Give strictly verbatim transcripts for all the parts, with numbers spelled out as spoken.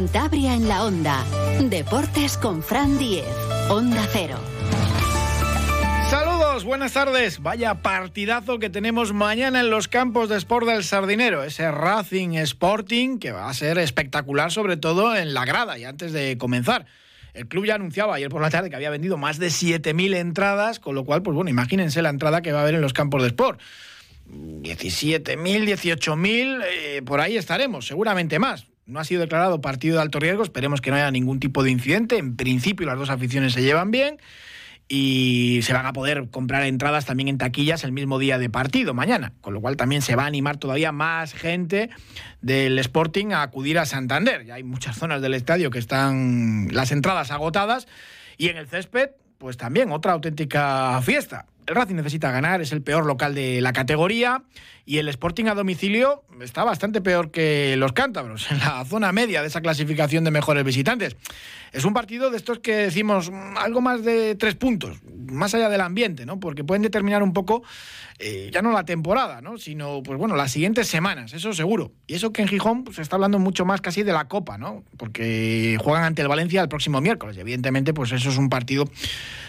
Cantabria en la Onda. Deportes con Fran Diez. Onda Cero. Saludos, buenas tardes. Vaya partidazo que tenemos mañana en los campos de Sport del Sardinero. Ese Racing Sporting que va a ser espectacular, sobre todo en la grada. Y antes de comenzar, el club ya anunciaba ayer por la tarde que había vendido más de siete mil entradas, con lo cual, pues bueno, imagínense la entrada que va a haber en los campos de Sport. diecisiete mil, dieciocho mil, eh, por ahí estaremos, seguramente más. No ha sido declarado partido de alto riesgo, esperemos que no haya ningún tipo de incidente. En principio las dos aficiones se llevan bien y se van a poder comprar entradas también en taquillas el mismo día de partido, mañana. Con lo cual también se va a animar todavía más gente del Sporting a acudir a Santander. Ya hay muchas zonas del estadio que están las entradas agotadas y en el césped, pues también otra auténtica fiesta. El Racing necesita ganar, es el peor local de la categoría y el Sporting a domicilio está bastante peor que los cántabros, en la zona media de esa clasificación de mejores visitantes. Es un partido de estos que decimos algo más de tres puntos, más allá del ambiente, ¿no? Porque pueden determinar un poco, eh, ya no la temporada, ¿no? Sino, pues bueno, las siguientes semanas, eso seguro. Y eso que en Gijón pues, se está hablando mucho más casi de la Copa, ¿no? Porque juegan ante el Valencia el próximo miércoles y evidentemente pues eso es un partido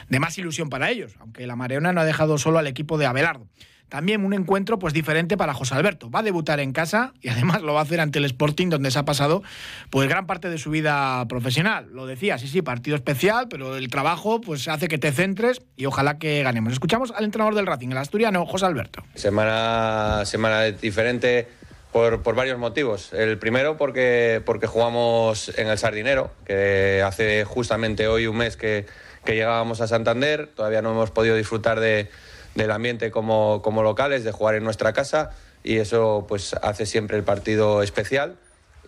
de más ilusión para ellos, aunque la Mareona no ha dejado solo al equipo de Abelardo. También un encuentro pues diferente para José Alberto. Va a debutar en casa y además lo va a hacer ante el Sporting, donde se ha pasado pues gran parte de su vida profesional. Lo decía, sí, sí, partido especial, pero el trabajo pues hace que te centres y ojalá que ganemos. Escuchamos al entrenador del Racing, el asturiano José Alberto. Semana, semana diferente por, por varios motivos. El primero porque, porque jugamos en el Sardinero, que hace justamente hoy un mes que, que llegábamos a Santander. Todavía no hemos podido disfrutar de... del ambiente como, como locales, de jugar en nuestra casa, y eso pues hace siempre el partido especial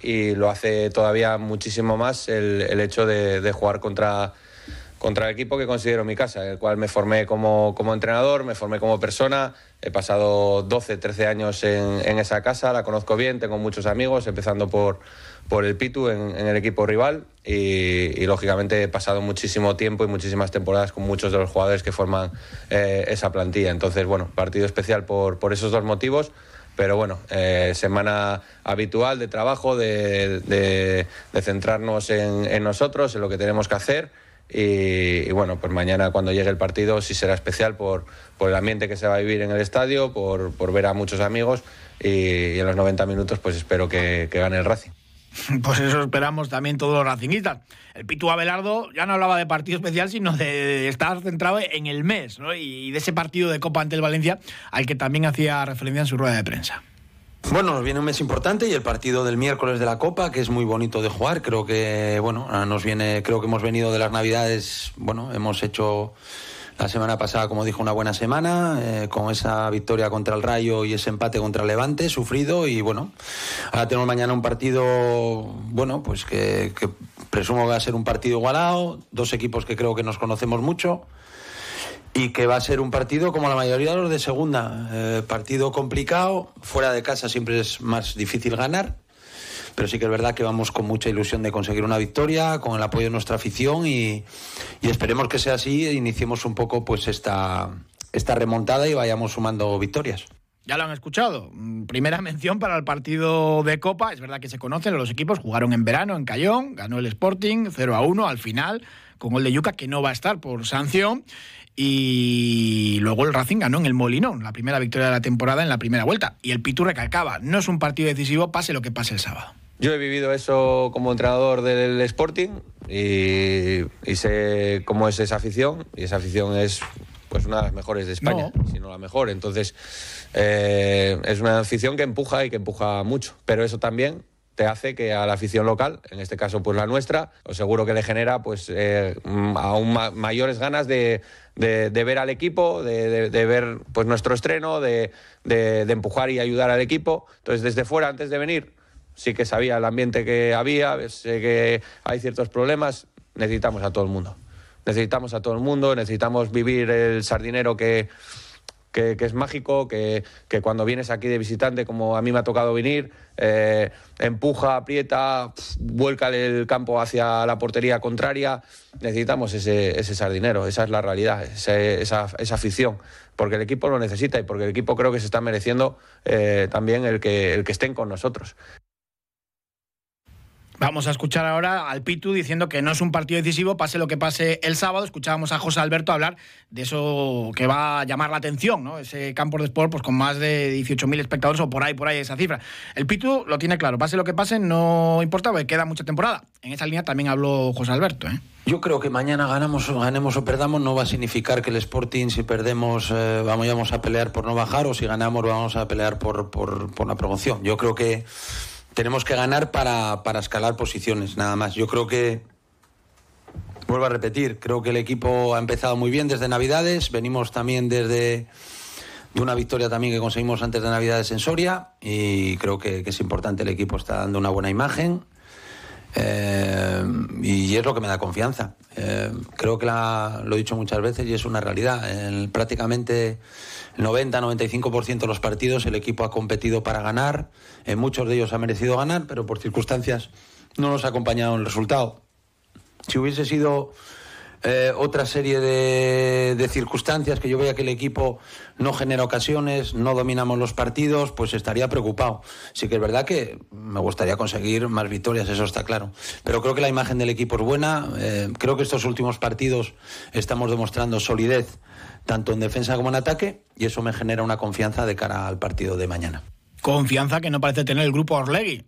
y lo hace todavía muchísimo más el, el hecho de, de jugar contra, contra el equipo que considero mi casa, en el cual me formé como, como entrenador, me formé como persona, he pasado doce, trece años en, en esa casa, la conozco bien, tengo muchos amigos, empezando por, por el Pitu en, en el equipo rival y, y lógicamente he pasado muchísimo tiempo y muchísimas temporadas con muchos de los jugadores que forman eh, esa plantilla. Entonces, bueno, partido especial por, por esos dos motivos, pero bueno, eh, semana habitual de trabajo, de, de, de centrarnos en, en nosotros, en lo que tenemos que hacer y, y bueno, pues mañana cuando llegue el partido sí será especial por, por el ambiente que se va a vivir en el estadio, por, por ver a muchos amigos y, y en los noventa minutos pues espero que, que gane el Racing. Pues eso esperamos también todos los racinguistas. El Pitu Abelardo ya no hablaba de partido especial, sino de estar centrado en el mes, ¿no? Y de ese partido de Copa ante el Valencia, al que también hacía referencia en su rueda de prensa. Bueno, nos viene un mes importante y el partido del miércoles de la Copa, que es muy bonito de jugar. Creo que, bueno, nos viene, creo que hemos venido de las Navidades, bueno, hemos hecho la semana pasada, como dijo, una buena semana, eh, con esa victoria contra el Rayo y ese empate contra Levante, sufrido, y bueno, ahora tenemos mañana un partido, bueno, pues que, que presumo que va a ser un partido igualado, dos equipos que creo que nos conocemos mucho, y que va a ser un partido como la mayoría de los de segunda, eh, partido complicado, fuera de casa siempre es más difícil ganar, pero sí que es verdad que vamos con mucha ilusión de conseguir una victoria, con el apoyo de nuestra afición y, y esperemos que sea así e iniciemos un poco pues esta, esta remontada y vayamos sumando victorias. Ya lo han escuchado, primera mención para el partido de Copa, es verdad que se conocen los equipos, jugaron en verano en Cayón, ganó el Sporting cero a uno al final, con gol de Yuca que no va a estar por sanción. Y luego el Racing ganó en el Molinón, la primera victoria de la temporada en la primera vuelta. Y el Pitu recalcaba, no es un partido decisivo, pase lo que pase el sábado. Yo he vivido eso como entrenador del Sporting y, y sé cómo es esa afición. Y esa afición es pues una de las mejores de España, no. Si no la mejor. Entonces eh, es una afición que empuja y que empuja mucho. Pero eso también te hace que a la afición local, en este caso pues la nuestra, os seguro que le genera pues eh, aún ma- mayores ganas de, de, de ver al equipo, de, de, de ver pues nuestro estreno, de, de, de empujar y ayudar al equipo. Entonces desde fuera, antes de venir, sí que sabía el ambiente que había, sé que hay ciertos problemas, necesitamos a todo el mundo. Necesitamos a todo el mundo, necesitamos vivir el Sardinero que... Que, que es mágico, que, que cuando vienes aquí de visitante, como a mí me ha tocado venir, eh, empuja, aprieta, pf, vuelca el campo hacia la portería contraria. Necesitamos ese, ese Sardinero, esa es la realidad, ese, esa, esa afición, porque el equipo lo necesita y porque el equipo creo que se está mereciendo eh, también el que, el que estén con nosotros. Vamos a escuchar ahora al Pitu diciendo que no es un partido decisivo, pase lo que pase el sábado. Escuchábamos a José Alberto hablar de eso que va a llamar la atención, ¿no? Ese campo de Sport, pues con más de dieciocho mil espectadores o por ahí, por ahí esa cifra. El Pitu lo tiene claro, pase lo que pase, no importa, porque queda mucha temporada. En esa línea también habló José Alberto, ¿eh? Yo creo que mañana ganamos, ganemos o perdamos no va a significar que el Sporting, si perdemos, eh, vamos, vamos a pelear por no bajar, o si ganamos vamos a pelear por, por, por la promoción. Yo creo que tenemos que ganar para, para escalar posiciones, nada más. Yo creo que, vuelvo a repetir, creo que el equipo ha empezado muy bien desde Navidades. Venimos también desde de una victoria también que conseguimos antes de Navidades en Soria, y creo que, que es importante, el equipo está dando una buena imagen. Eh, y es lo que me da confianza. Eh, creo que la, lo he dicho muchas veces y es una realidad. En prácticamente el noventa a noventa y cinco por ciento de los partidos el equipo ha competido para ganar. En muchos de ellos ha merecido ganar, pero por circunstancias no nos ha acompañado el resultado. Si hubiese sido eh, otra serie de, de circunstancias, que yo vea que el equipo no genera ocasiones, no dominamos los partidos, pues estaría preocupado. Sí que es verdad que me gustaría conseguir más victorias, eso está claro, pero creo que la imagen del equipo es buena. Eh, creo que estos últimos partidos estamos demostrando solidez tanto en defensa como en ataque, y eso me genera una confianza de cara al partido de mañana. Confianza que no parece tener el grupo Orlegui,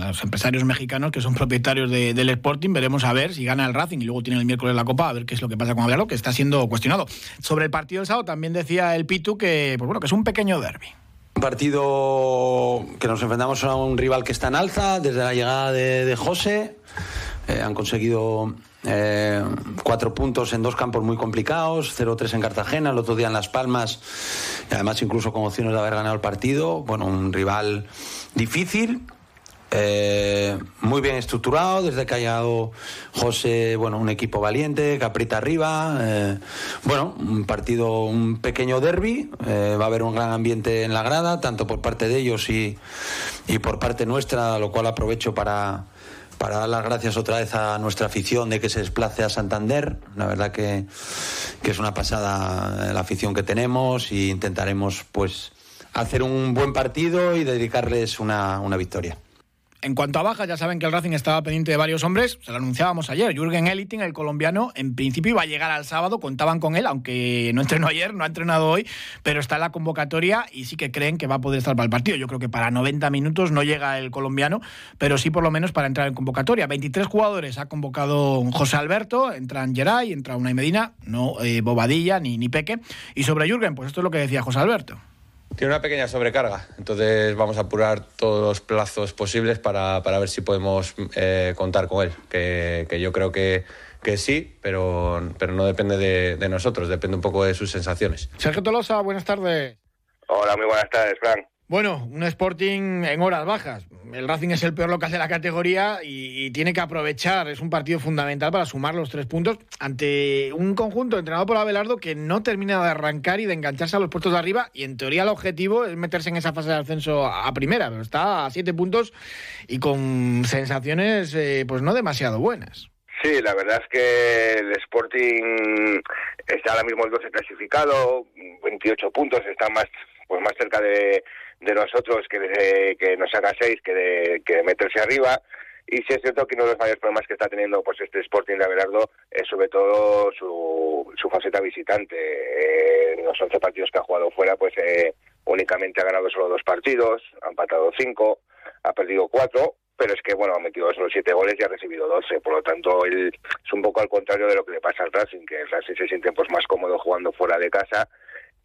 los empresarios mexicanos que son propietarios de, del Sporting. Veremos a ver si gana el Racing y luego tiene el miércoles la Copa, a ver qué es lo que pasa con Abelardo, que está siendo cuestionado. Sobre el partido del sábado también decía el Pitu que, pues bueno, que es un pequeño derbi. Un partido que nos enfrentamos a un rival que está en alza desde la llegada de, de José. Eh, han conseguido eh, cuatro puntos en dos campos muy complicados, cero tres en Cartagena, el otro día en Las Palmas, y además incluso con opciones de haber ganado el partido. Bueno, un rival difícil. Eh, muy bien estructurado desde que ha llegado José. Bueno, un equipo valiente que aprieta arriba. Eh, bueno, un partido, un pequeño derbi. Eh, va a haber un gran ambiente en la grada, tanto por parte de ellos y, y por parte nuestra, lo cual aprovecho para, para dar las gracias otra vez a nuestra afición de que se desplace a Santander. La verdad que, que es una pasada la afición que tenemos, y intentaremos pues hacer un buen partido y dedicarles una, una victoria. En cuanto a bajas, ya saben que el Racing estaba pendiente de varios hombres, se lo anunciábamos ayer. Jürgen Eliting, el colombiano, en principio iba a llegar al sábado, contaban con él, aunque no entrenó ayer, no ha entrenado hoy, pero está en la convocatoria y sí que creen que va a poder estar para el partido. Yo creo que para noventa minutos no llega el colombiano, pero sí por lo menos para entrar en convocatoria. veintitrés jugadores ha convocado José Alberto, entran Geray, entra Unai Medina, no eh, Bobadilla ni, ni Peque. Y sobre Jürgen, pues esto es lo que decía José Alberto. Tiene una pequeña sobrecarga, entonces vamos a apurar todos los plazos posibles para, para ver si podemos eh, contar con él, que, que yo creo que, que sí, pero, pero no depende de, de nosotros, depende un poco de sus sensaciones. Sergio Tolosa, buenas tardes. Hola, muy buenas tardes, Fran. Bueno, un Sporting en horas bajas. El Racing es el peor local de la categoría y, y tiene que aprovechar. Es un partido fundamental para sumar los tres puntos ante un conjunto entrenado por Abelardo que no termina de arrancar y de engancharse a los puestos de arriba, y en teoría el objetivo es meterse en esa fase de ascenso a primera, pero está a siete puntos y con sensaciones eh, pues no demasiado buenas. Sí, la verdad es que el Sporting está ahora mismo el doce clasificado, veintiocho puntos, está más pues más cerca de... de nosotros, que, de, que nos haga seis, que de, que de meterse arriba. Y sí es cierto que uno de los mayores problemas que está teniendo pues este Sporting de Abelardo es sobre todo su, su faceta visitante. Eh, en los once partidos que ha jugado fuera, pues eh, únicamente ha ganado solo dos partidos, ha empatado cinco, ha perdido cuatro, pero es que bueno, ha metido solo siete goles y ha recibido doce, por lo tanto él es un poco al contrario de lo que le pasa al Racing, que el Racing se siente pues más cómodo jugando fuera de casa,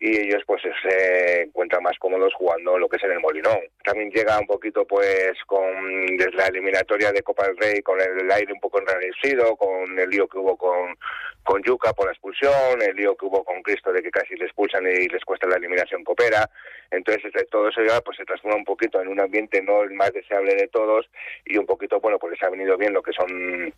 y ellos pues se encuentran más cómodos jugando lo que es en el Molinón. También llega un poquito pues con desde la eliminatoria de Copa del Rey con el aire un poco enrarecido, con el lío que hubo con, con Yuca por la expulsión, el lío que hubo con Cristo de que casi le expulsan y les cuesta la eliminación copera. Entonces todo eso ya pues se transforma un poquito en un ambiente no el más deseable de todos, y un poquito bueno pues les ha venido bien lo que son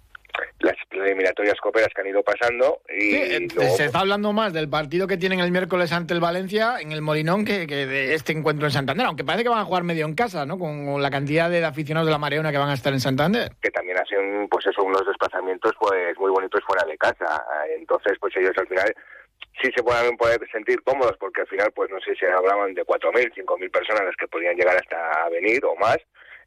las eliminatorias coperas que han ido pasando. Y sí, luego se está hablando más del partido que tienen el miércoles ante el Valencia en el Molinón que, que de este encuentro en Santander, aunque parece que van a jugar medio en casa, ¿no? Con la cantidad de aficionados de la Mareona que van a estar en Santander, que también hacen pues eso, unos desplazamientos pues muy bonitos fuera de casa. Entonces pues ellos al final sí se pueden poder sentir cómodos, porque al final pues no sé si hablaban de cuatro mil, cinco mil personas las que podían llegar hasta venir o más.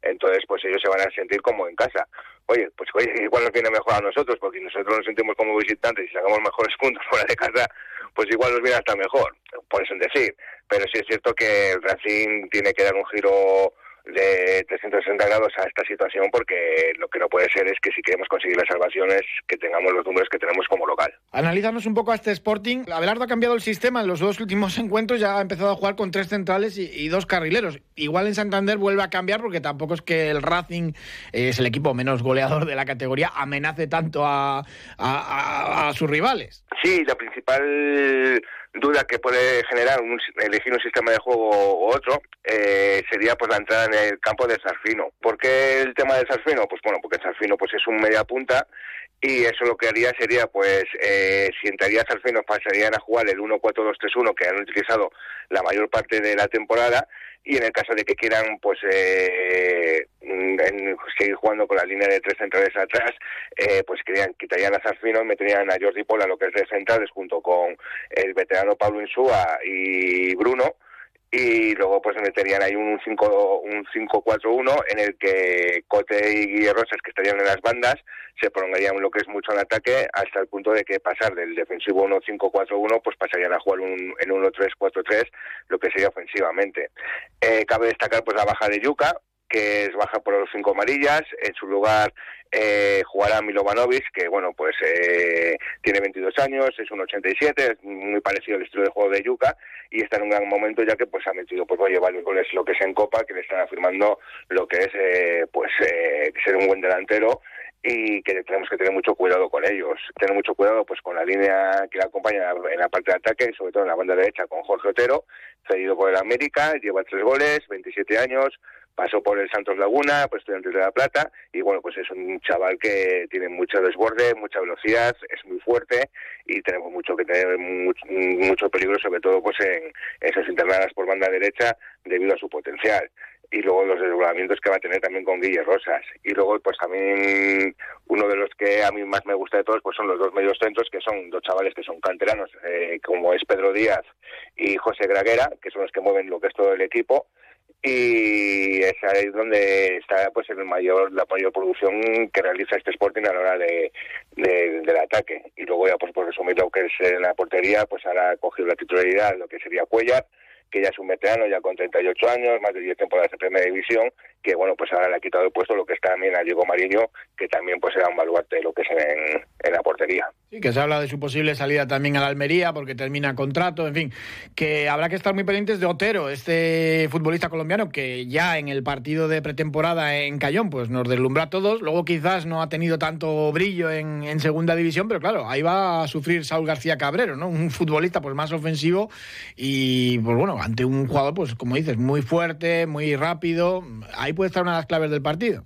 entonces pues ellos se van a sentir como en casa. Oye, pues oye, igual nos viene mejor a nosotros, porque nosotros nos sentimos como visitantes y sacamos mejores puntos fuera de casa, pues igual nos viene hasta mejor, por eso es decir. Pero sí es cierto que el Racing tiene que dar un giro de trescientos sesenta grados a esta situación, porque lo que no puede ser es que si queremos conseguir las salvaciones, que tengamos los números que tenemos como local. Analízanos un poco a este Sporting. Abelardo ha cambiado el sistema en los dos últimos encuentros, ya ha empezado a jugar con tres centrales y, y dos carrileros. Igual en Santander vuelve a cambiar, porque tampoco es que el Racing eh, es el equipo menos goleador de la categoría, amenace tanto a, a, a, a sus rivales. Sí, la principal duda que puede generar un, elegir un sistema de juego u otro eh, sería pues la entrada en el campo de Zalfino. ¿Por qué el tema de Zalfino? Pues bueno, porque Zalfino pues es un media punta y eso lo que haría sería pues eh, si entraría Zalfino pasarían a jugar el uno cuatro dos tres uno que han utilizado la mayor parte de la temporada, y en el caso de que quieran pues eh, en, seguir jugando con la línea de tres centrales atrás, eh, pues querían, quitarían a Zalfino y meterían a Jordi Pola, lo que es de centrales, junto con el veterano Pablo Insúa y Bruno, y luego pues meterían ahí un cinco cuatro uno en el que Cote y Guille Rosas, que estarían en las bandas, se prolongarían lo que es mucho en ataque, hasta el punto de que pasar del defensivo uno cinco cuatro uno pues pasarían a jugar un, en uno tres cuatro tres, lo que sería ofensivamente. Eh, cabe destacar pues la baja de Yuca, que es baja por los cinco amarillas. En su lugar eh, jugará Milovanovic, que bueno pues eh, tiene veintidós años, es un ochenta y siete, es muy parecido al estilo de juego de Yuca, y está en un gran momento, ya que pues ha metido pues oye, varios goles lo que es en Copa, que le están afirmando lo que es eh, pues eh, ser un buen delantero, y que tenemos que tener mucho cuidado con ellos, tener mucho cuidado pues con la línea que la acompaña en la parte de ataque, sobre todo en la banda derecha, con Jorge Otero, cedido por el América, lleva tres goles, veintisiete años, pasó por el Santos Laguna, por Estudiantes de La Plata, y bueno, pues es un chaval que tiene mucho desborde, mucha velocidad, es muy fuerte, y tenemos mucho que tener, mucho, mucho peligro, sobre todo pues en esas internadas por banda derecha, debido a su potencial. Y luego los desdoblamientos que va a tener también con Guille Rosas. Y luego, pues también, uno de los que a mí más me gusta de todos, pues son los dos medios centros, que son dos chavales que son canteranos, eh, como es Pedro Díaz y José Graguera, que son los que mueven lo que es todo el equipo. Y es ahí donde está pues el mayor la mayor producción que realiza este Sporting a la hora de, de del ataque. Y luego ya, pues por resumir lo que es en la portería, pues ahora ha cogido la titularidad lo que sería Cuellar, que ya es un veterano, ya con treinta y ocho años, más de diez temporadas en Primera División, que bueno, pues ahora le ha quitado el puesto lo que está también a Diego Mariño, que también pues era un baluarte de lo que es en, en la portería. Sí, que se habla de su posible salida también a la Almería, porque termina contrato, en fin, que habrá que estar muy pendientes de Otero, este futbolista colombiano, que ya en el partido de pretemporada en Cayón, pues nos deslumbra a todos, luego quizás no ha tenido tanto brillo en, en Segunda División, pero claro, ahí va a sufrir Saúl García Cabrero, ¿no? Un futbolista pues más ofensivo y, pues bueno, ante un jugador, pues como dices, muy fuerte, muy rápido. Ahí puede estar una de las claves del partido.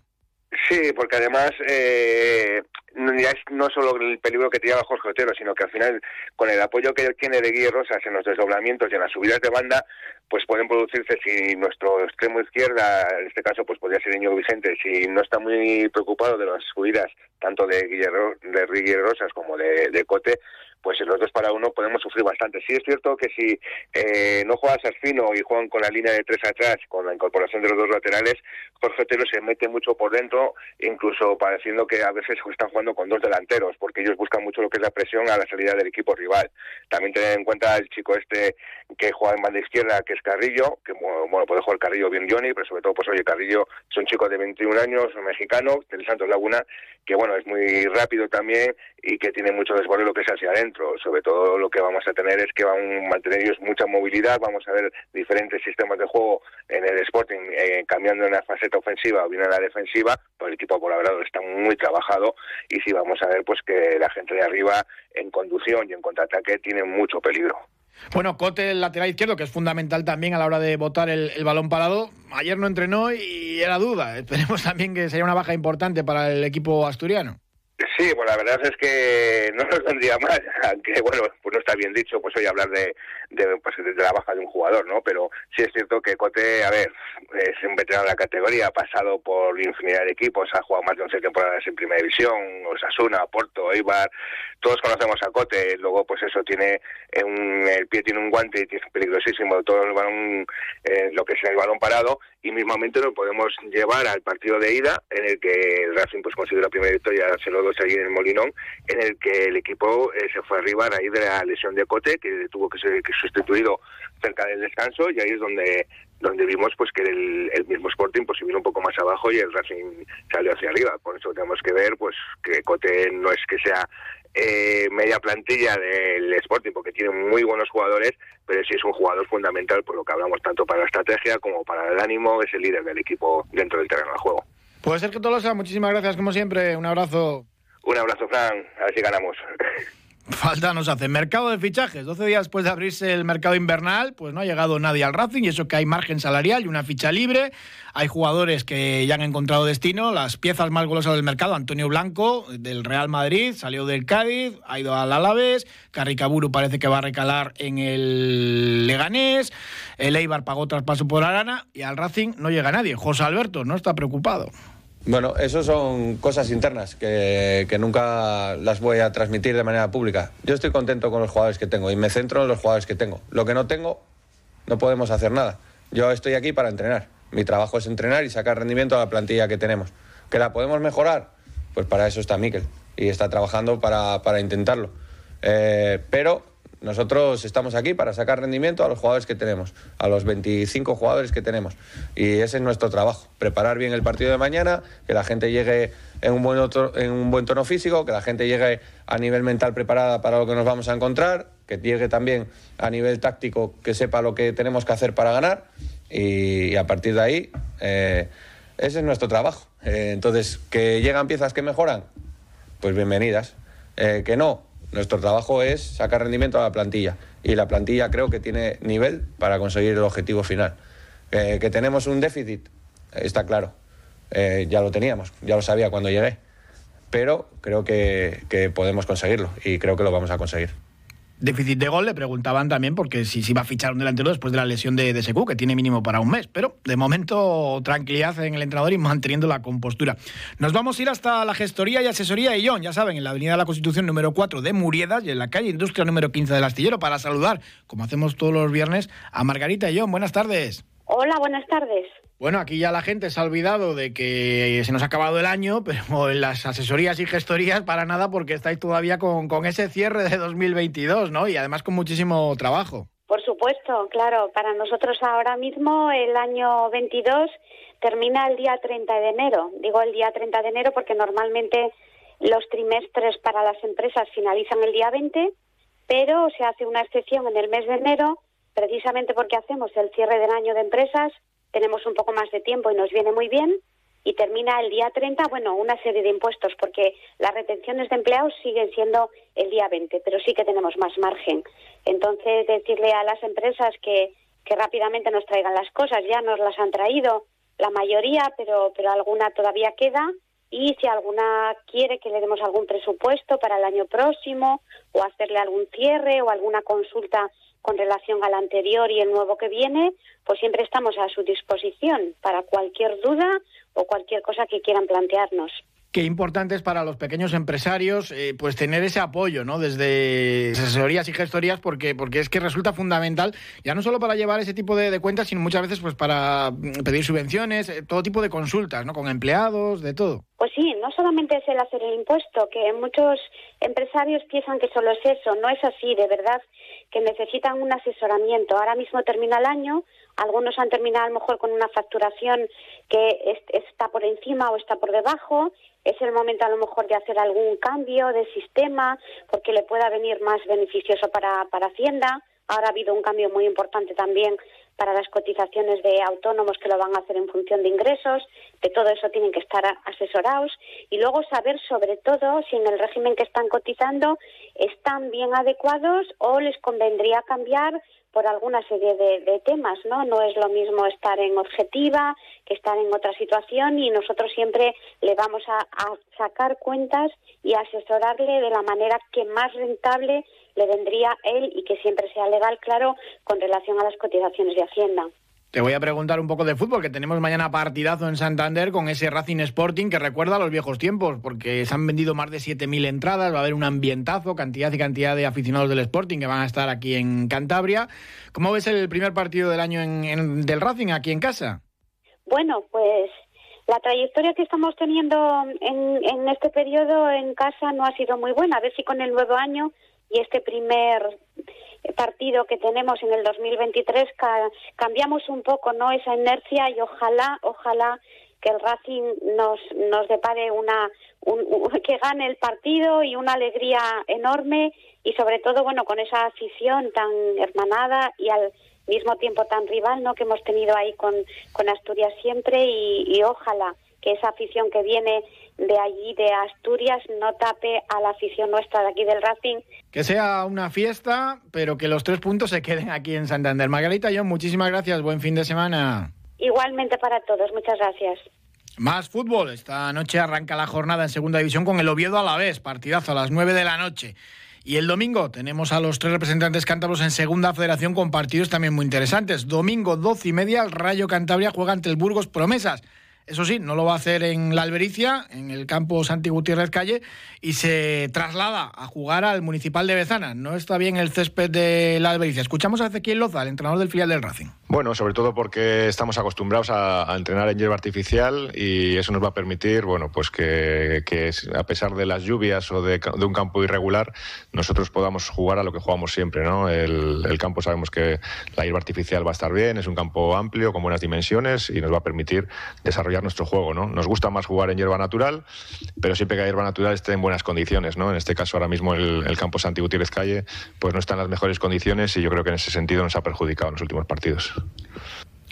Sí, porque además eh, ya es no solo el peligro que tiraba Jorge Otero, sino que al final, con el apoyo que tiene de Guille Rosas en los desdoblamientos y en las subidas de banda, pues pueden producirse, si nuestro extremo izquierda, en este caso pues podría ser Íñigo Vicente, si no está muy preocupado de las subidas tanto de Guillermo, de Guille Rosas como de, de Cote, pues en los dos para uno podemos sufrir bastante. Sí es cierto que si eh, no juegas al fino y juegan con la línea de tres atrás, con la incorporación de los dos laterales, Jorge Otero se mete mucho por dentro, incluso pareciendo que a veces están jugando con dos delanteros, porque ellos buscan mucho lo que es la presión a la salida del equipo rival. También tener en cuenta el chico este que juega en banda izquierda, que es Carrillo, que bueno, puede jugar Carrillo bien Johnny, pero sobre todo, pues oye, Carrillo es un chico de veintiún años, un mexicano, del Santos Laguna, que bueno, es muy rápido también y que tiene mucho desborde lo que es hacia adentro. Sobre todo lo que vamos a tener es que van a mantener ellos mucha movilidad, vamos a ver diferentes sistemas de juego en el Sporting, eh, cambiando en la faceta ofensiva o bien en la defensiva, pues el equipo colaborador está muy trabajado, y sí vamos a ver pues que la gente de arriba en conducción y en contraataque tiene mucho peligro. Bueno, Cote, el lateral izquierdo, que es fundamental también a la hora de botar el, el balón parado. Ayer no entrenó y era duda. Esperemos también que sería una baja importante para el equipo asturiano. Sí, pues la verdad es que no nos vendría mal, aunque bueno, pues no está bien dicho, pues hoy hablar de, de, pues de la baja de un jugador, ¿no? Pero sí es cierto que Cote, a ver, es un veterano de la categoría, ha pasado por infinidad de equipos, ha jugado más de once temporadas en Primera División, Osasuna, Porto, Eibar, todos conocemos a Cote. Luego pues eso, tiene un, el pie tiene un guante y es peligrosísimo todo el balón, eh, lo que es el balón parado, y mismamente lo podemos llevar al partido de ida, en el que el Racing pues consiguió la primera victoria cero dos allí en el Molinón, en el que el equipo eh, se fue arriba a raíz de la lesión de Cote, que tuvo que ser que sustituido cerca del descanso, y ahí es donde donde vimos pues que el, el mismo Sporting pues vino un poco más abajo y el Racing salió hacia arriba. Por eso tenemos que ver pues que Cote no es que sea Eh, media plantilla del Sporting, porque tiene muy buenos jugadores, pero sí es un jugador fundamental, por lo que hablamos, tanto para la estrategia como para el ánimo. Es el líder del equipo dentro del terreno de juego. Pues Sergio Tolosa, muchísimas gracias como siempre, un abrazo. Un abrazo, Fran, a ver si ganamos. Falta nos hace. Mercado de fichajes. doce días después de abrirse el mercado invernal, pues no ha llegado nadie al Racing, y eso que hay margen salarial y una ficha libre. Hay jugadores que ya han encontrado destino. Las piezas más golosas del mercado: Antonio Blanco, del Real Madrid, salió del Cádiz, ha ido al Alavés. Carricaburu parece que va a recalar en el Leganés. El Eibar pagó traspaso por Arana, y al Racing no llega nadie. José Alberto no está preocupado. Bueno, eso son cosas internas que, que nunca las voy a transmitir de manera pública. Yo estoy contento con los jugadores que tengo y me centro en los jugadores que tengo. Lo que no tengo, no podemos hacer nada. Yo estoy aquí para entrenar. Mi trabajo es entrenar y sacar rendimiento a la plantilla que tenemos. ¿Que la podemos mejorar? Pues para eso está Mikel y está trabajando para, para intentarlo. Eh, pero nosotros estamos aquí para sacar rendimiento a los jugadores que tenemos, a los veinticinco jugadores que tenemos, y ese es nuestro trabajo: preparar bien el partido de mañana, que la gente llegue en un buen, otro, en un buen tono físico, que la gente llegue a nivel mental preparada para lo que nos vamos a encontrar, que llegue también a nivel táctico, que sepa lo que tenemos que hacer para ganar, y, y a partir de ahí eh, ese es nuestro trabajo. Eh, entonces, que llegan piezas que mejoran, pues bienvenidas. Eh, que no, nuestro trabajo es sacar rendimiento a la plantilla, y la plantilla creo que tiene nivel para conseguir el objetivo final. Eh, que tenemos un déficit, está claro, eh, ya lo teníamos, ya lo sabía cuando llegué, pero creo que, que podemos conseguirlo, y creo que lo vamos a conseguir. Déficit de gol, le preguntaban también, porque si se iba a fichar un delantero después de la lesión de, de Secu, que tiene mínimo para un mes. Pero, de momento, tranquilidad en el entrenador y manteniendo la compostura. Nos vamos a ir hasta la gestoría y asesoría de Ion, ya saben, en la avenida de la Constitución número cuatro de Muriedas y en la calle Industria número quince del Astillero, para saludar, como hacemos todos los viernes, a Margarita. Ion, buenas tardes. Hola, buenas tardes. Bueno, aquí ya la gente se ha olvidado de que se nos ha acabado el año, pero en las asesorías y gestorías para nada, porque estáis todavía con, con ese cierre de dos mil veintidós, ¿no? Y además con muchísimo trabajo. Por supuesto, claro. Para nosotros ahora mismo el año veintidós termina el día treinta de enero. Digo el día treinta de enero porque normalmente los trimestres para las empresas finalizan el día veinte, pero se hace una excepción en el mes de enero, precisamente porque hacemos el cierre del año de empresas, tenemos un poco más de tiempo y nos viene muy bien, y termina el día treinta, bueno, una serie de impuestos, porque las retenciones de empleados siguen siendo el día veinte, pero sí que tenemos más margen. Entonces, decirle a las empresas que, que rápidamente nos traigan las cosas. Ya nos las han traído la mayoría, pero, pero alguna todavía queda, y si alguna quiere que le demos algún presupuesto para el año próximo, o hacerle algún cierre o alguna consulta con relación al anterior y el nuevo que viene, pues siempre estamos a su disposición para cualquier duda o cualquier cosa que quieran plantearnos. Qué importante es para los pequeños empresarios eh, pues tener ese apoyo, ¿no?, desde asesorías y gestorías, porque, porque es que resulta fundamental, ya no solo para llevar ese tipo de, de cuentas, sino muchas veces pues para pedir subvenciones, eh, todo tipo de consultas, ¿no?, con empleados, de todo. Pues sí, no solamente es el hacer el impuesto, que muchos empresarios piensan que solo es eso. No es así, de verdad, que necesitan un asesoramiento. Ahora mismo termina el año, algunos han terminado a lo mejor con una facturación que está por encima o está por debajo. Es el momento a lo mejor de hacer algún cambio de sistema, porque le pueda venir más beneficioso para, para Hacienda. Ahora ha habido un cambio muy importante también para las cotizaciones de autónomos, que lo van a hacer en función de ingresos. De todo eso tienen que estar asesorados, y luego saber sobre todo si en el régimen que están cotizando están bien adecuados o les convendría cambiar por alguna serie de, de temas, ¿no? No es lo mismo estar en objetiva que estar en otra situación, y nosotros siempre le vamos a, a sacar cuentas y asesorarle de la manera que más rentable le vendría él, y que siempre sea legal, claro, con relación a las cotizaciones de Hacienda. Te voy a preguntar un poco de fútbol, que tenemos mañana partidazo en Santander con ese Racing Sporting que recuerda a los viejos tiempos, porque se han vendido más de siete mil entradas, va a haber un ambientazo, cantidad y cantidad de aficionados del Sporting que van a estar aquí en Cantabria. ¿Cómo ves el primer partido del año en, en, del Racing aquí en casa? Bueno, pues la trayectoria que estamos teniendo en, en este periodo en casa no ha sido muy buena. A ver si con el nuevo año y este primer partido que tenemos en el dos mil veintitrés ca- cambiamos un poco, ¿no?, esa inercia, y ojalá, ojalá que el Racing nos nos depare una un, un, que gane el partido y una alegría enorme, y sobre todo, bueno, con esa afición tan hermanada y al mismo tiempo tan rival, ¿no?, que hemos tenido ahí con, con Asturias siempre, y, y ojalá que esa afición que viene de allí, de Asturias, no tape a la afición nuestra de aquí del Racing. Que sea una fiesta, pero que los tres puntos se queden aquí en Santander. Margarita, Ion, muchísimas gracias, buen fin de semana. Igualmente para todos, muchas gracias. Más fútbol, esta noche arranca la jornada en Segunda División con el Oviedo Alavés, partidazo a las nueve de la noche. Y el domingo tenemos a los tres representantes cántabros en Segunda Federación con partidos también muy interesantes. Domingo, doce y media, el Rayo Cantabria juega ante el Burgos Promesas. Eso sí, no lo va a hacer en La Albericia, en el campo Santi Gutiérrez Calle, y se traslada a jugar al Municipal de Bezana. No está bien el césped de La Albericia. Escuchamos a Ezequiel Loza, el entrenador del filial del Racing. Bueno, sobre todo porque estamos acostumbrados a, a entrenar en hierba artificial, y eso nos va a permitir, bueno, pues que, que a pesar de las lluvias o de, de un campo irregular, nosotros podamos jugar a lo que jugamos siempre, ¿no? El, el campo, sabemos que la hierba artificial va a estar bien, es un campo amplio, con buenas dimensiones, y nos va a permitir desarrollar nuestro juego, ¿no? Nos gusta más jugar en hierba natural, pero siempre que la hierba natural esté en buenas condiciones, ¿no? En este caso, ahora mismo el, el campo Santi Gutiérrez Calle pues no está en las mejores condiciones, y yo creo que en ese sentido nos ha perjudicado en los últimos partidos.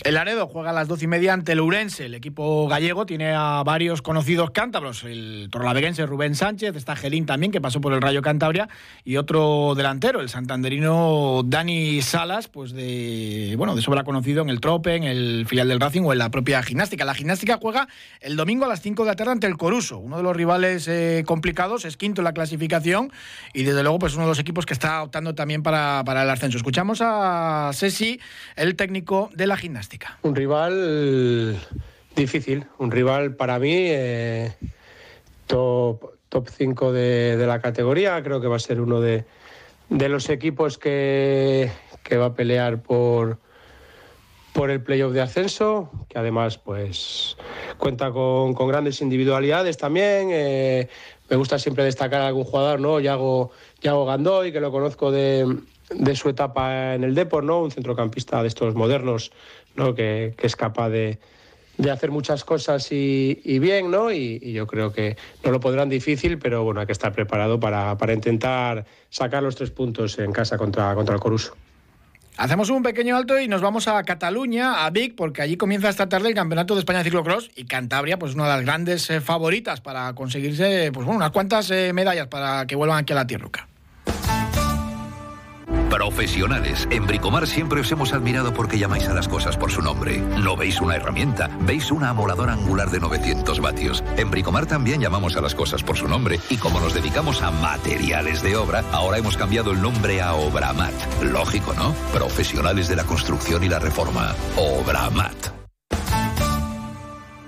El Laredo juega a las doce y media ante el Ourense. El equipo gallego tiene a varios conocidos cántabros. El torlaveguense Rubén Sánchez, está Gelín también, que pasó por el Rayo Cantabria, y otro delantero, el santanderino Dani Salas, pues de bueno de sobra conocido en el Trope, en el filial del Racing o en la propia Gimnástica. La Gimnástica juega el domingo a las cinco de la tarde ante el Coruso, uno de los rivales eh, complicados, es quinto en la clasificación y desde luego pues uno de los equipos que está optando también para, para el ascenso. Escuchamos a Sesi, el técnico de la Gimnástica. Un rival difícil, un rival para mí eh, top top cinco de, de la categoría. Creo que va a ser uno de, de los equipos que, que va a pelear por, por el playoff de ascenso, que además pues cuenta con, con grandes individualidades también. Eh, me gusta siempre destacar a algún jugador, ¿no? Yago, Yago Gandoy, que lo conozco de, de su etapa en el Depor, ¿no? Un centrocampista de estos modernos, ¿no? Que, que es capaz de, de hacer muchas cosas y, y bien, ¿no? Y, y yo creo que no lo podrán difícil, pero bueno, hay que estar preparado para, para intentar sacar los tres puntos en casa contra, contra el Coruso. Hacemos un pequeño alto y nos vamos a Cataluña, a Vic, porque allí comienza esta tarde el Campeonato de España de Ciclocross, y Cantabria pues es una de las grandes eh, favoritas para conseguirse pues bueno, unas cuantas eh, medallas para que vuelvan aquí a la Tierruca. Profesionales, en Bricomar siempre os hemos admirado porque llamáis a las cosas por su nombre. No veis una herramienta, veis una amoladora angular de novecientos vatios. En Bricomar también llamamos a las cosas por su nombre, y como nos dedicamos a materiales de obra, ahora hemos cambiado el nombre a Obramat. Lógico, ¿no? Profesionales de la construcción y la reforma. Obramat.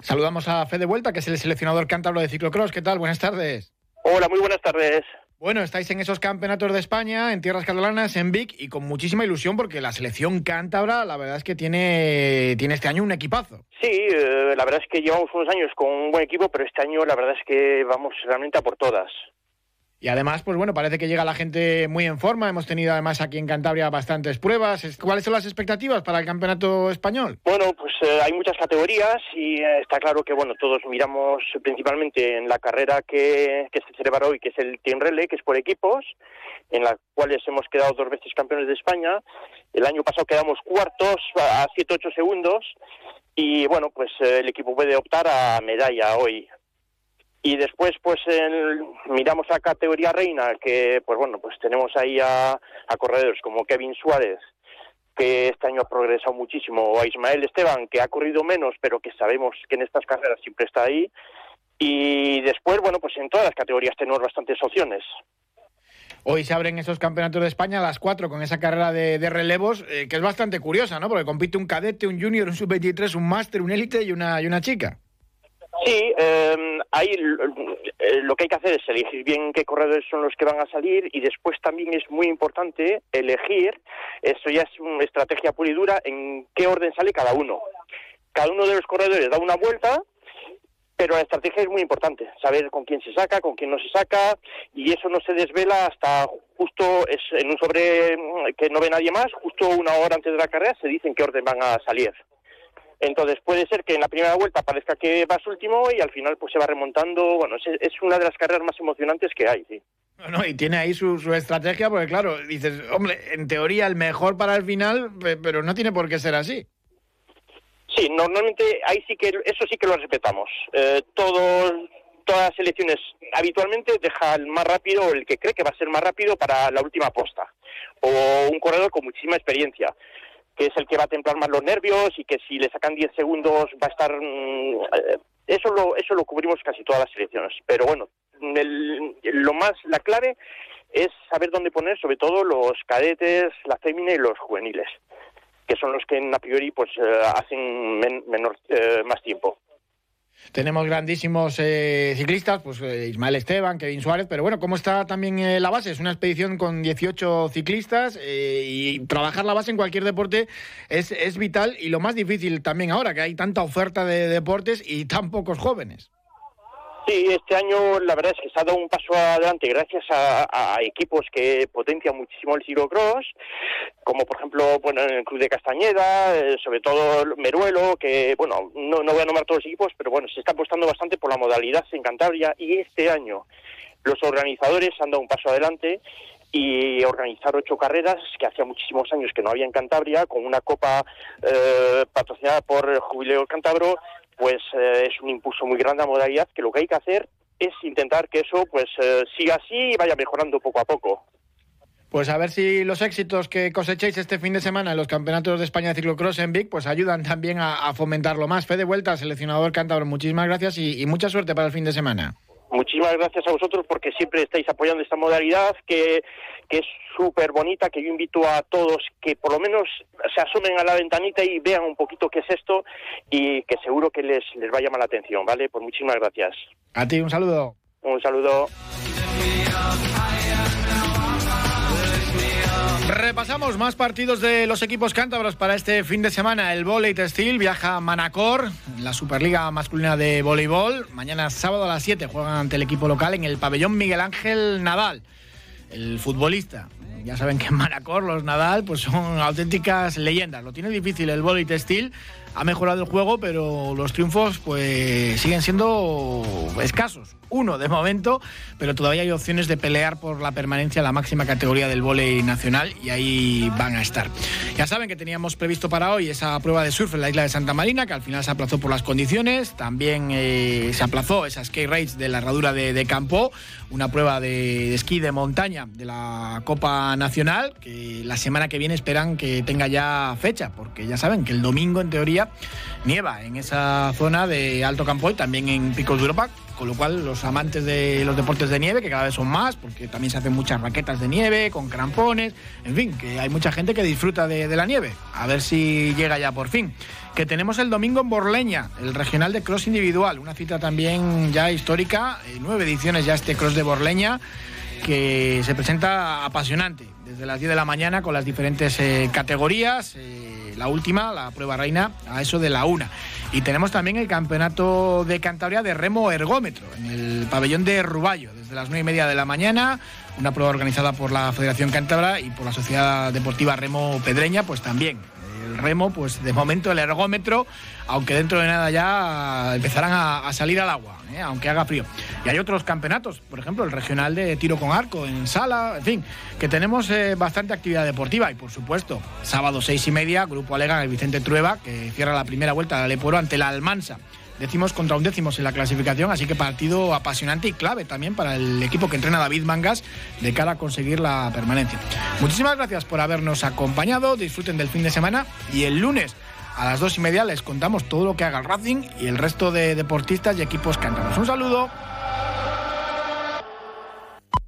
Saludamos a Fede Vuelta, que es el seleccionador cántabro de ciclocross. ¿Qué tal? Buenas tardes. Hola, muy buenas tardes. Bueno, estáis en esos campeonatos de España, en tierras catalanas, en Vic, y con muchísima ilusión porque la selección cántabra, la verdad es que tiene, tiene este año un equipazo. Sí, eh, la verdad es que llevamos unos años con un buen equipo, pero este año la verdad es que vamos realmente a por todas. Y además, pues bueno, parece que llega la gente muy en forma. Hemos tenido además aquí en Cantabria bastantes pruebas. ¿Cuáles son las expectativas para el campeonato español? Bueno, pues eh, hay muchas categorías y eh, está claro que, bueno, todos miramos principalmente en la carrera que, que se celebra hoy, que es el Team Relay, que es por equipos, en las cuales hemos quedado dos veces campeones de España. El año pasado quedamos cuartos a siete u ocho segundos y, bueno, pues eh, el equipo puede optar a medalla hoy. Y después, pues, el, miramos a categoría reina, que, pues, bueno, pues tenemos ahí a, a corredores como Kevin Suárez, que este año ha progresado muchísimo, o a Ismael Esteban, que ha corrido menos, pero que sabemos que en estas carreras siempre está ahí. Y después, bueno, pues en todas las categorías tenemos bastantes opciones. Hoy se abren esos campeonatos de España a las cuatro con esa carrera de, de relevos, eh, que es bastante curiosa, ¿no? Porque compite un cadete, un junior, un sub veintitrés, un máster, un élite y una, y una chica. Sí, eh, ahí lo que hay que hacer es elegir bien qué corredores son los que van a salir, y después también es muy importante elegir, eso ya es una estrategia pura y dura, en qué orden sale cada uno. cada uno de los corredores da una vuelta, pero la estrategia es muy importante, saber con quién se saca, con quién no se saca, y eso no se desvela hasta justo, es en un sobre que no ve nadie más, justo una hora antes de la carrera se dice en qué orden van a salir. Entonces puede ser que en la primera vuelta parezca que vas último y al final pues se va remontando. Bueno, es, es una de las carreras más emocionantes que hay, sí. Bueno, y tiene ahí su, su estrategia, porque claro, dices, hombre, en teoría el mejor para el final, pero no tiene por qué ser así. Sí, normalmente ahí sí que eso sí que lo respetamos. Eh, todos, todas las elecciones habitualmente deja el más rápido, el que cree que va a ser más rápido para la última posta, o un corredor con muchísima experiencia, que es el que va a templar más los nervios y que si le sacan diez segundos va a estar... Eso lo eso lo cubrimos casi todas las selecciones. Pero bueno, el, lo más la clave es saber dónde poner, sobre todo los cadetes, la fémina y los juveniles, que son los que en a priori pues hacen men, menor eh, más tiempo. Tenemos grandísimos eh, ciclistas, pues eh, Ismael Esteban, Kevin Suárez, pero bueno, ¿cómo está también eh, la base? Es una expedición con dieciocho ciclistas eh, y trabajar la base en cualquier deporte es, es vital, y lo más difícil también ahora, que hay tanta oferta de deportes y tan pocos jóvenes. Sí, este año la verdad es que se ha dado un paso adelante gracias a, a equipos que potencian muchísimo el ciclocross, como por ejemplo, bueno, en el Club de Castañeda, eh, sobre todo Meruelo, que bueno, no, no voy a nombrar todos los equipos, pero bueno, se está apostando bastante por la modalidad en Cantabria, y este año los organizadores han dado un paso adelante y organizar ocho carreras que hacía muchísimos años que no había en Cantabria, con una copa eh, patrocinada por el Jubileo Cántabro, pues eh, es un impulso muy grande a la modalidad, que lo que hay que hacer es intentar que eso pues eh, siga así y vaya mejorando poco a poco. Pues a ver si los éxitos que cosechéis este fin de semana en los campeonatos de España de ciclocross en Vic pues ayudan también a, a fomentarlo más. Fede Vuelta, seleccionador cántabro, muchísimas gracias y, y mucha suerte para el fin de semana. Muchísimas gracias a vosotros porque siempre estáis apoyando esta modalidad que, que es súper bonita, que yo invito a todos que por lo menos se asomen a la ventanita y vean un poquito qué es esto y que seguro que les, les va a llamar la atención, ¿vale? Pues muchísimas gracias. A ti, un saludo. Un saludo. Repasamos más partidos de los equipos cántabros para este fin de semana. El Voley Textil viaja a Manacor, la Superliga masculina de voleibol. Mañana sábado a las siete juegan ante el equipo local en el pabellón Miguel Ángel Nadal, el futbolista. Ya saben que en Manacor los Nadal pues son auténticas leyendas. Lo tiene difícil el Voley Textil, ha mejorado el juego, pero los triunfos pues siguen siendo escasos. Uno de momento, pero todavía hay opciones de pelear por la permanencia en la máxima categoría del vóley nacional y ahí van a estar. Ya saben que teníamos previsto para hoy esa prueba de surf en la isla de Santa Marina, que al final se aplazó por las condiciones. También eh, se aplazó esa skate race de la Herradura de, de Campo, una prueba de esquí de montaña de la Copa Nacional, que la semana que viene esperan que tenga ya fecha, porque ya saben que el domingo en teoría nieva en esa zona de Alto Campoy, también en Picos de Europa, con lo cual los amantes de los deportes de nieve, que cada vez son más, porque también se hacen muchas raquetas de nieve, con crampones, en fin, que hay mucha gente que disfruta de, de la nieve. A ver si llega ya por fin. Que tenemos el domingo en Borleña, el regional de cross individual, una cita también ya histórica, nueve ediciones ya este cross de Borleña, que se presenta apasionante, desde las diez de la mañana con las diferentes eh, categorías, eh, la última, la prueba reina, a eso de la una. Y tenemos también el campeonato de Cantabria de remo ergómetro, en el pabellón de Ruballo, desde las nueve y media de la mañana, una prueba organizada por la Federación Cántabra y por la Sociedad Deportiva Remo Pedreña, pues también. El remo, pues de momento el ergómetro, aunque dentro de nada ya empezarán a, a salir al agua, ¿eh? Aunque haga frío. Y hay otros campeonatos, por ejemplo, el regional de tiro con arco en Sala, en fin, que tenemos eh, bastante actividad deportiva. Y por supuesto, sábado seis y media, Grupo Alega, el Vicente Trueba, que cierra la primera vuelta de Leporo ante la Almansa. Décimos contra un décimos en la clasificación, así que partido apasionante y clave también para el equipo que entrena David Mangas de cara a conseguir la permanencia. Muchísimas gracias por habernos acompañado, disfruten del fin de semana y el lunes a las dos y media les contamos todo lo que haga el Racing y el resto de deportistas y equipos cántabros. Un saludo.